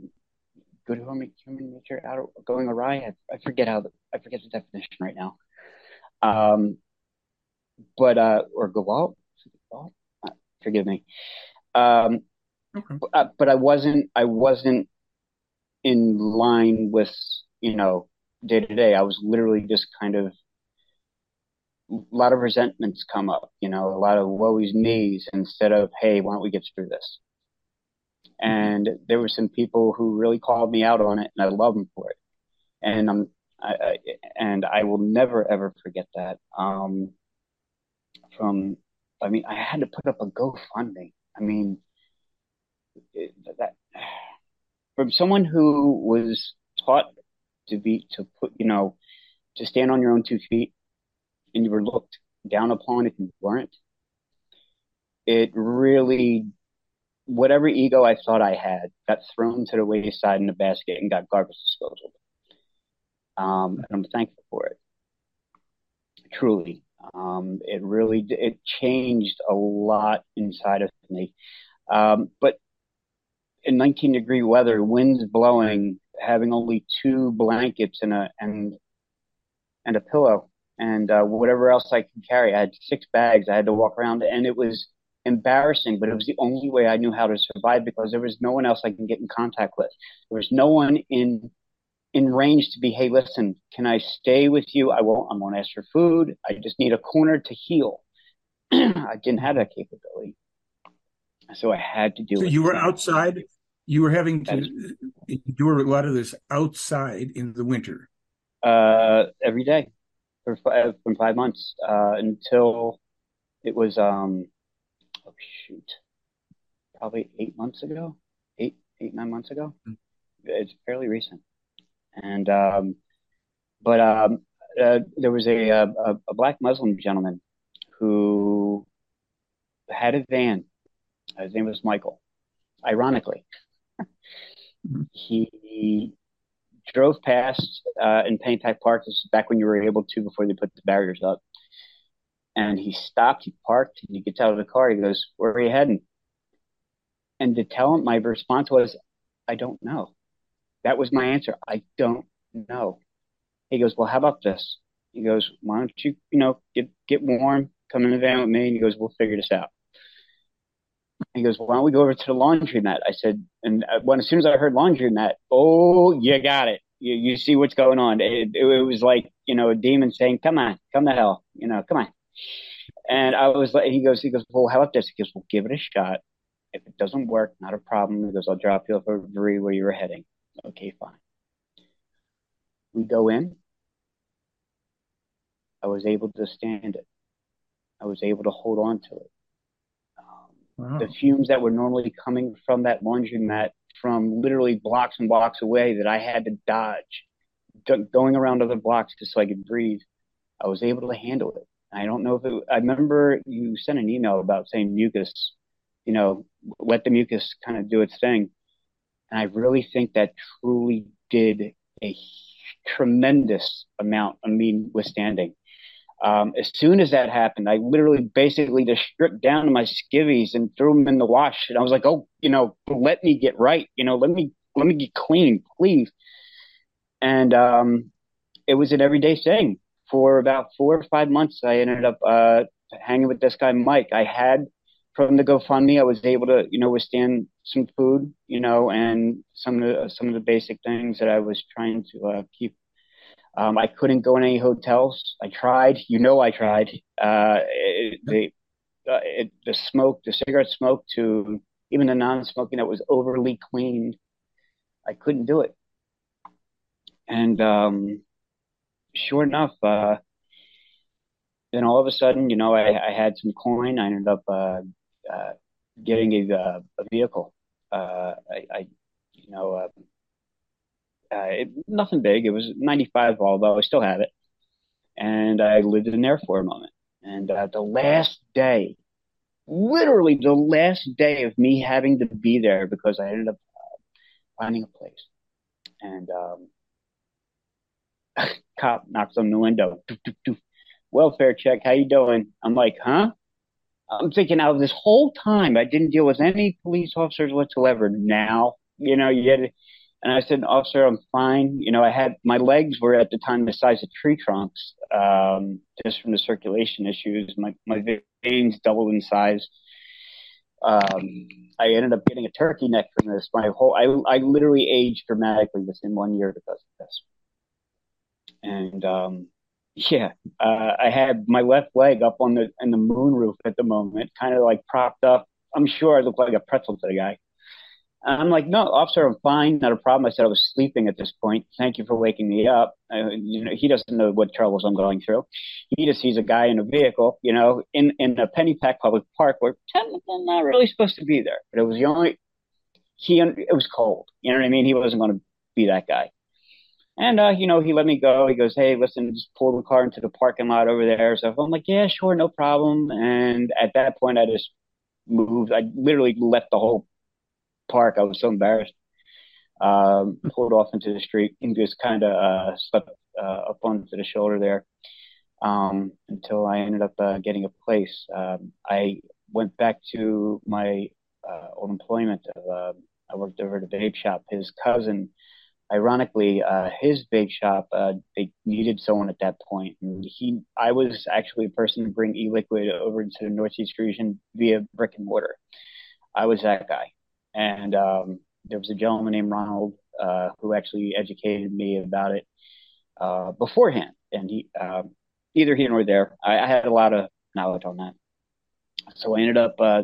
Good human nature out going awry. I, I forget how the, I forget the definition right now. Um, but uh, or Gawal, forgive me. Um, okay. but, uh, but I wasn't. I wasn't in line with, you know, day to day. I was literally just kind of a lot of resentments come up. You know, a lot of woe is me's instead of, hey, why don't we get through this? And there were some people who really called me out on it, and I love them for it. And I'm, I, I, and I will never ever forget that. Um, from, I mean, I had to put up a GoFundMe. I mean, it, that from someone who was taught to be to put, you know, to stand on your own two feet, and you were looked down upon if you weren't. It really. Whatever ego I thought I had got thrown to the wayside in a basket and got garbage disposal. Um, and I'm thankful for it. Truly. Um, it really, it changed a lot inside of me. Um, but in nineteen degree weather, winds blowing, having only two blankets and a, and, and a pillow and uh, whatever else I could carry. I had six bags. I had to walk around, and it was embarrassing, but it was the only way I knew how to survive because there was no one else I can get in contact with. There was no one in in range to be, hey, listen, can I stay with you? I won't, I won't ask for food. I just need a corner to heal. I didn't have that capability. So I had to do it. So you were outside. You were having to endure a lot of this outside in the winter. Uh, every day for five, for five months uh, until it was, um, oh, shoot, probably eight months ago, eight, eight, nine months ago. Mm-hmm. It's fairly recent. And, um, but, um, uh, there was a, a, a black Muslim gentleman who had a van. His name was Michael. Ironically, he drove past, uh, in Pennypack Park. This is back when you were able to, before they put the barriers up, and he stopped, he parked, and he gets out of the car. He goes, "Where are you heading?" And to tell him, my response was, "I don't know." That was my answer. I don't know. He goes, "Well, how about this?" He goes, "Why don't you, you know, get, get warm, come in the van with me." And he goes, "We'll figure this out." He goes, "Why don't we go over to the laundromat?" I said, and when, as soon as I heard laundromat, oh, you got it. You, you see what's going on. It, it, it was like, you know, a demon saying, "Come on, come to hell, you know, come on." And I was like, he goes, he goes, "Well, how about this?" He goes, "We'll give it a shot. If it doesn't work, not a problem." He goes, "I'll drop you off over where you were heading." Okay, fine. We go in. I was able to stand it. I was able to hold on to it. Wow. The fumes that were normally coming from that laundromat from literally blocks and blocks away that I had to dodge, D- going around other blocks just so I could breathe, I was able to handle it. I don't know if it – I remember you sent an email about saying mucus, you know, let the mucus kind of do its thing. And I really think that truly did a tremendous amount of me withstanding. Um, as soon as that happened, I literally basically just stripped down to my skivvies and threw them in the wash. And I was like, oh, you know, let me get right. You know, let me let me get clean, please. And um, it was an everyday thing. For about four or five months, I ended up uh, hanging with this guy, Mike. I had from the GoFundMe, I was able to, you know, withstand some food, you know, and some of the, some of the basic things that I was trying to uh, keep. Um, I couldn't go in any hotels. I tried. You know I tried. Uh, it, the uh, it, the smoke, the cigarette smoke, to even the non-smoking that was overly cleaned, I couldn't do it. And um, sure enough, uh, then all of a sudden, you know, I, I had some coin. I ended up uh, uh, getting a, uh, a vehicle. Uh, I, I, you know... Uh, Uh, it, nothing big. It was ninety-five Volvo. I still have it. And I lived in there for a moment. And uh, the last day, literally the last day of me having to be there, because I ended up uh, finding a place. And um, cop knocks on the window. Doof, doof, doof. Welfare check. How you doing? I'm like, huh? I'm thinking, out of this whole time, I didn't deal with any police officers whatsoever. Now, you know, you had to. And I said, "Officer, I'm fine." You know, I had, my legs were at the time the size of tree trunks, um, just from the circulation issues. My my veins doubled in size. Um, I ended up getting a turkey neck from this. My whole, I I literally aged dramatically within one year because of this. And um, yeah, uh, I had my left leg up on the in the moonroof at the moment, kind of like propped up. I'm sure I looked like a pretzel to the guy. I'm like, "No, officer, I'm fine. Not a problem." I said, "I was sleeping at this point. Thank you for waking me up." Uh, you know, he doesn't know what troubles I'm going through. He just sees a guy in a vehicle, you know, in, in a Pennypack public park where technically I'm not really supposed to be there. But it was the only, he, it was cold. You know what I mean? He wasn't going to be that guy. And, uh, you know, he let me go. He goes, "Hey, listen, just pull the car into the parking lot over there." So I'm like, "Yeah, sure, no problem." And at that point, I just moved. I literally left the whole park. I was so embarrassed. Um, pulled off into the street and just kind of uh, slept uh, up onto the shoulder there um, until I ended up uh, getting a place. Um, I went back to my uh, old employment. Of, uh, I worked over at a vape shop. His cousin ironically, uh, his bake shop, uh, they needed someone at that point. And he, I was actually the person to bring e-liquid over to the Northeast region via brick and mortar. I was that guy. And um, there was a gentleman named Ronald uh, who actually educated me about it uh, beforehand. And he, uh, either here nor there, I, I had a lot of knowledge on that. So I ended up uh,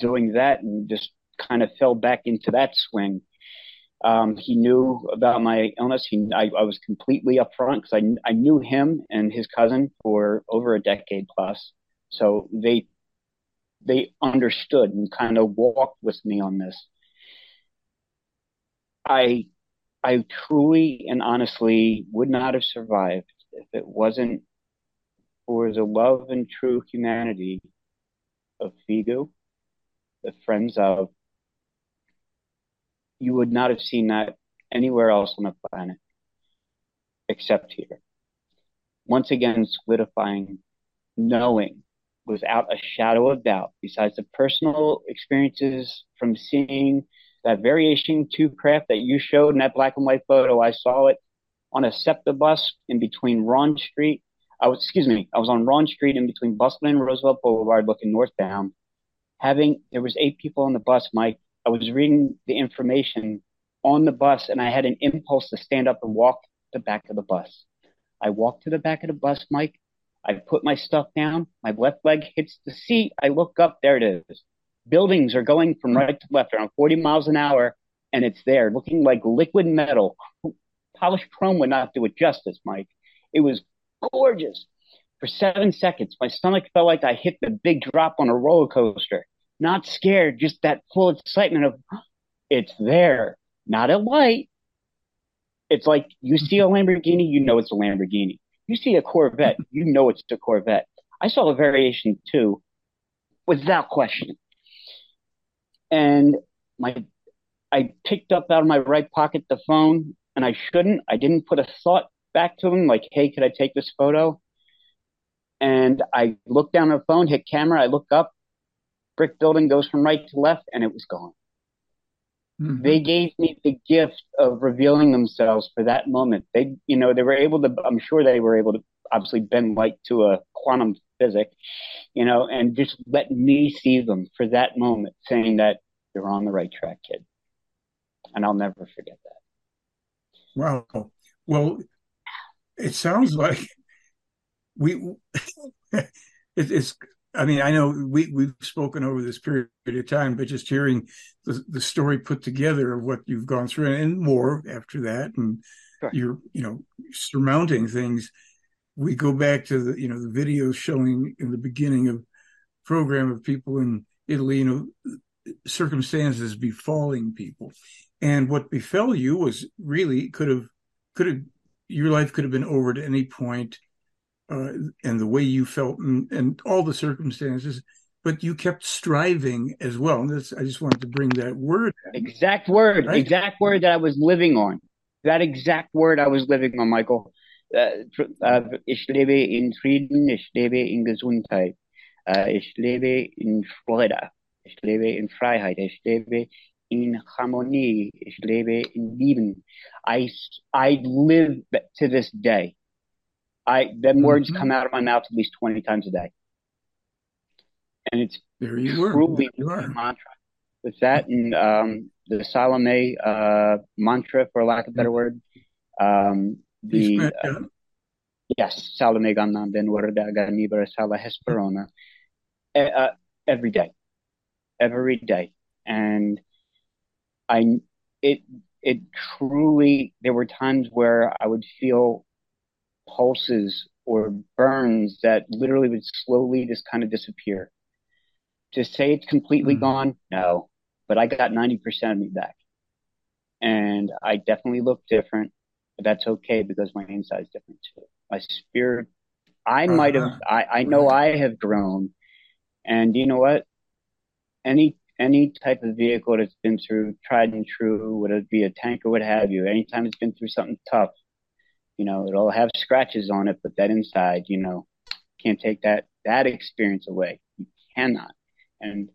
doing that and just kind of fell back into that swing. Um, he knew about my illness. He, I, I was completely upfront because I, I knew him and his cousin for over a decade plus. So they they understood and kind of walked with me on this. I I truly and honestly would not have survived if it wasn't for the love and true humanity of F I G U, the friends of. You would not have seen that anywhere else on the planet except here. Once again, solidifying, knowing without a shadow of doubt, besides the personal experiences from seeing that Variation two craft that you showed in that black and white photo, I saw it on a SEPTA bus in between Ron Street. I was, excuse me, I was on Ron Street in between Busselton and Roosevelt Boulevard looking northbound. Having, there was eight people on the bus, Mike. I was reading the information on the bus, and I had an impulse to stand up and walk to the back of the bus. I walked to the back of the bus, Mike. I put my stuff down. My left leg hits the seat. I look up. There it is. Buildings are going from right to left around forty miles an hour, and it's there, looking like liquid metal. Polished chrome would not do it justice, Mike. It was gorgeous. For seven seconds, my stomach felt like I hit the big drop on a roller coaster. Not scared, just that full excitement of it's there, not a light. It's like you see a Lamborghini, you know it's a Lamborghini. You see a Corvette, you know it's a Corvette. I saw a Variation too, without question. And my, I picked up out of my right pocket the phone, and I shouldn't. I didn't put a thought back to him, like, hey, could I take this photo? And I looked down at the phone, hit camera, I look up. Brick building goes from right to left, and it was gone. Mm-hmm. They gave me the gift of revealing themselves for that moment. They, you know, they were able to, I'm sure they were able to obviously bend light to a quantum physics, you know, and just let me see them for that moment, saying that you're on the right track, kid. And I'll never forget that. Wow. Well, it sounds like we, it, it's, I mean, I know we, we've spoken over this period of time, but just hearing the, the story put together of what you've gone through and, and more after that, and sure. You're, you know, surmounting things. We go back to the, you know, the videos showing in the beginning of program of people in Italy, you know, circumstances befalling people. And what befell you was really could have, could have, your life could have been over at any point. Uh, and the way you felt and, and all the circumstances, but you kept striving as well. And this, I just wanted to bring that word. Exact word, right? Exact word that I was living on. That exact word I was living on, Michael. Ich lebe in Frieden, ich lebe in Gesundheit. Ich lebe in Freude. Ich lebe in Freiheit. Ich lebe in Harmonie. Ich lebe in Lieben. I, I live to this day. I, them mm-hmm. words come out of my mouth at least twenty times a day. And it's truly a mantra. With that and um, the Salome uh, mantra, for lack of a better word. Um, the uh, Yes, Salome Ganam Ben Warda Ganibra Sala Hesperona. Every day. Every day. And I, it, it truly, there were times where I would feel pulses or burns that literally would slowly just kind of disappear. To say it's completely mm-hmm. gone, no. But I got ninety percent of me back. And I definitely look different, but that's okay because my inside is different too. My spirit, I uh-huh. might have, I, I know I have grown. And you know what? Any any type of vehicle that's been through tried and true, whether it be a tank or what have you, anytime it's been through something tough, you know, it'll have scratches on it, but that inside, you know, can't take that that experience away. You cannot. And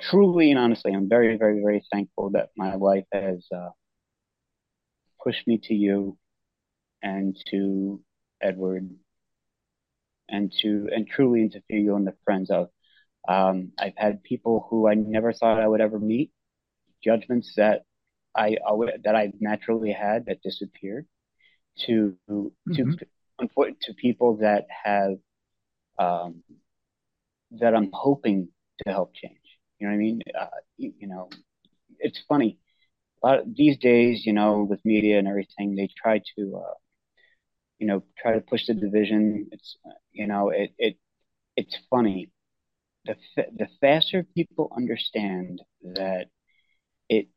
truly and honestly, I'm very, very, very thankful that my life has uh, pushed me to you and to Edward and to, and truly into F I G U and the friends of. Um, I've had people who I never thought I would ever meet, judgments that I always, that I naturally had that disappeared, to mm-hmm. to to people that have um, that I'm hoping to help change. You know what I mean? Uh, you, you know, it's funny. A lot of, these days, you know, with media and everything, they try to, uh, you know, try to push the division. It's, you know, it it it's funny. The fa- the faster people understand that it,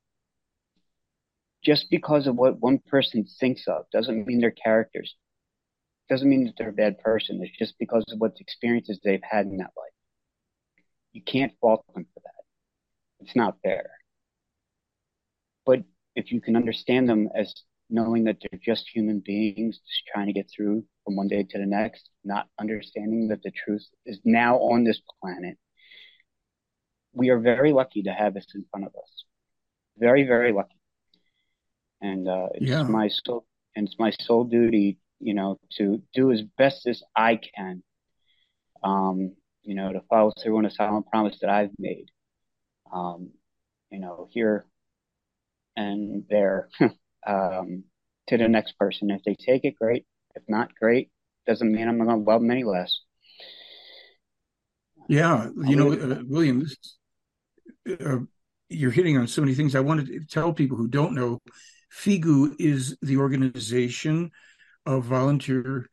just because of what one person thinks of doesn't mean their characters, doesn't mean that they're a bad person. It's just because of what experiences they've had in that life. You can't fault them for that. It's not fair. But if you can understand them as knowing that they're just human beings just trying to get through from one day to the next, not understanding that the truth is now on this planet, we are very lucky to have this in front of us. Very, very lucky. And uh, it's yeah. my soul, and it's my sole duty, you know, to do as best as I can, um, you know, to follow through on a solemn promise that I've made, um, you know, here and there, um, to the next person. If they take it, great. If not, great. Doesn't mean I'm going to love them any less. Yeah, you know, uh, William, uh, you're hitting on so many things. I wanted to tell people who don't know, F I G U is the organization of volunteer,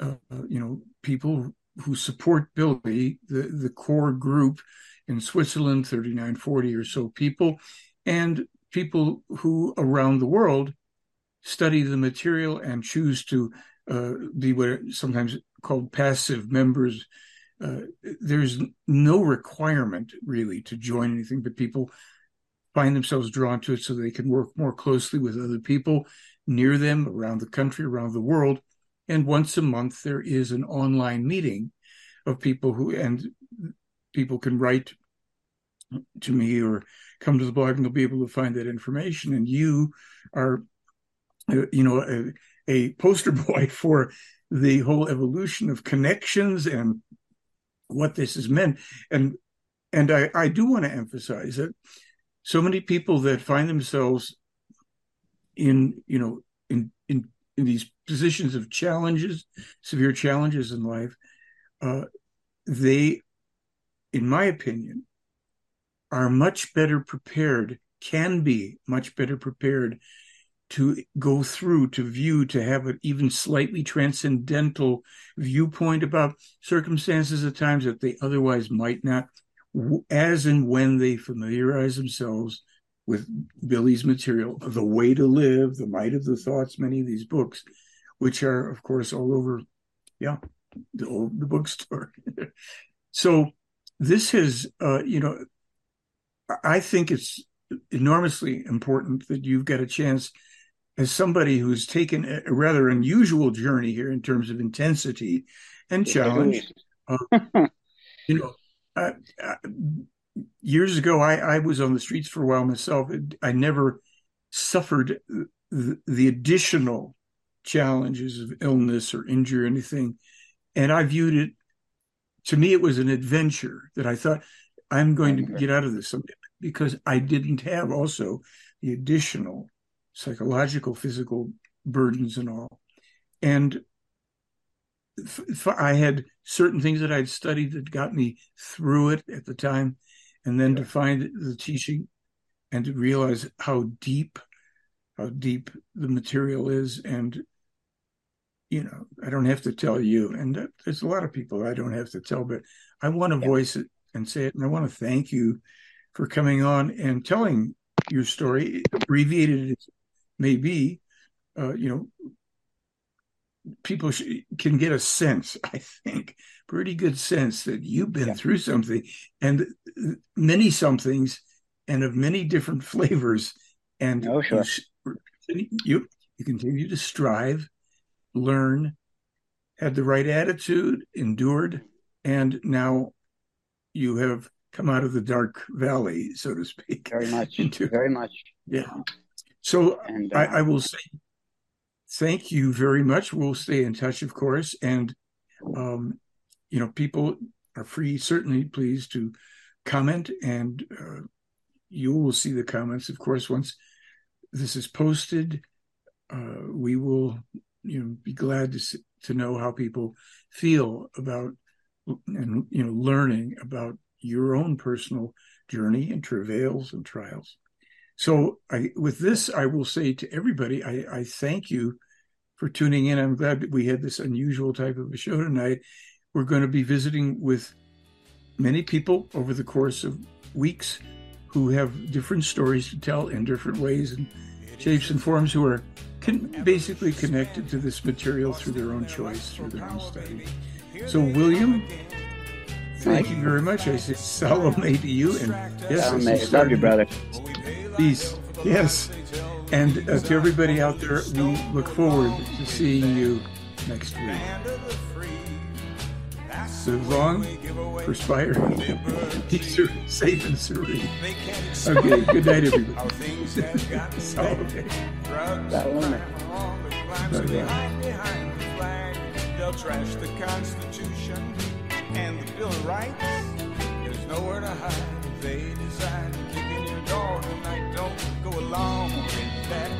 uh, you know, people who support Billy, the, the core group in Switzerland, thirty-nine, forty or so people, and people who around the world study the material and choose to uh, be what are sometimes called passive members. Uh, there's no requirement really to join anything, but people find themselves drawn to it so they can work more closely with other people near them, around the country, around the world. And once a month, there is an online meeting of people who, and people can write to me or come to the blog and they'll be able to find that information. And you are, uh, you know, a, a poster boy for the whole evolution of connections and what this has meant. And and I, I do want to emphasize that so many people that find themselves in, you know, in in, in these positions of challenges, severe challenges in life, uh, they, in my opinion, are much better prepared, can be much better prepared to go through, to view, to have an even slightly transcendental viewpoint about circumstances at times that they otherwise might not, as and when they familiarize themselves with Billy's material, The Way to Live, The Might of the Thoughts, many of these books, which are, of course, all over, yeah, the, old, the bookstore. So this has, uh, you know, I think it's enormously important that you've got a chance, as somebody who's taken a rather unusual journey here in terms of intensity and challenge. Uh, you know, uh, uh, years ago, I, I was on the streets for a while myself. I never suffered the, the additional challenges of illness or injury or anything. And I viewed it, to me, it was an adventure that I thought, I'm going to get out of this someday, because I didn't have also the additional psychological, physical burdens and all. And f- I had certain things that I'd studied that got me through it at the time. And then yeah. to find the teaching and to realize how deep, how deep the material is. And, you know, I don't have to tell you, and there's a lot of people I don't have to tell, but I want to yeah. voice it and say it. And I want to thank you for coming on and telling your story, abbreviated as may be. Uh, you know, people sh- can get a sense, I think, pretty good sense that you've been yeah. through something, and many somethings, and of many different flavors. And oh, sure. you, you you continue to strive, learn, had the right attitude, endured, and now you have come out of the dark valley, so to speak. Very much, into, very much. Yeah. So and, uh, I, I will say thank you very much. We'll stay in touch, of course. And, um, you know, people are free, certainly, please, to comment. And uh, you will see the comments, of course, once this is posted. Uh, we will, you know, be glad to to know how people feel about, and, you know, learning about your own personal journey and travails and trials. So I, with this, I will say to everybody, I, I thank you for tuning in. I'm glad that we had this unusual type of a show tonight. We're going to be visiting with many people over the course of weeks who have different stories to tell in different ways and shapes and forms, who are con- basically connected to this material through their own choice, through their own study. So, William, thank you very much. I said Salome to you. And yes, Salome. Love you, brother. Peace. Yes. And uh, to everybody out there, we look forward to seeing you next week. Live long, perspire, be safe and serene. Okay, good night, everybody. Salome. They'll trash the Constitution and the Bill of Rights. There's nowhere to hide. They decide to kick in your door tonight. Don't go along with that.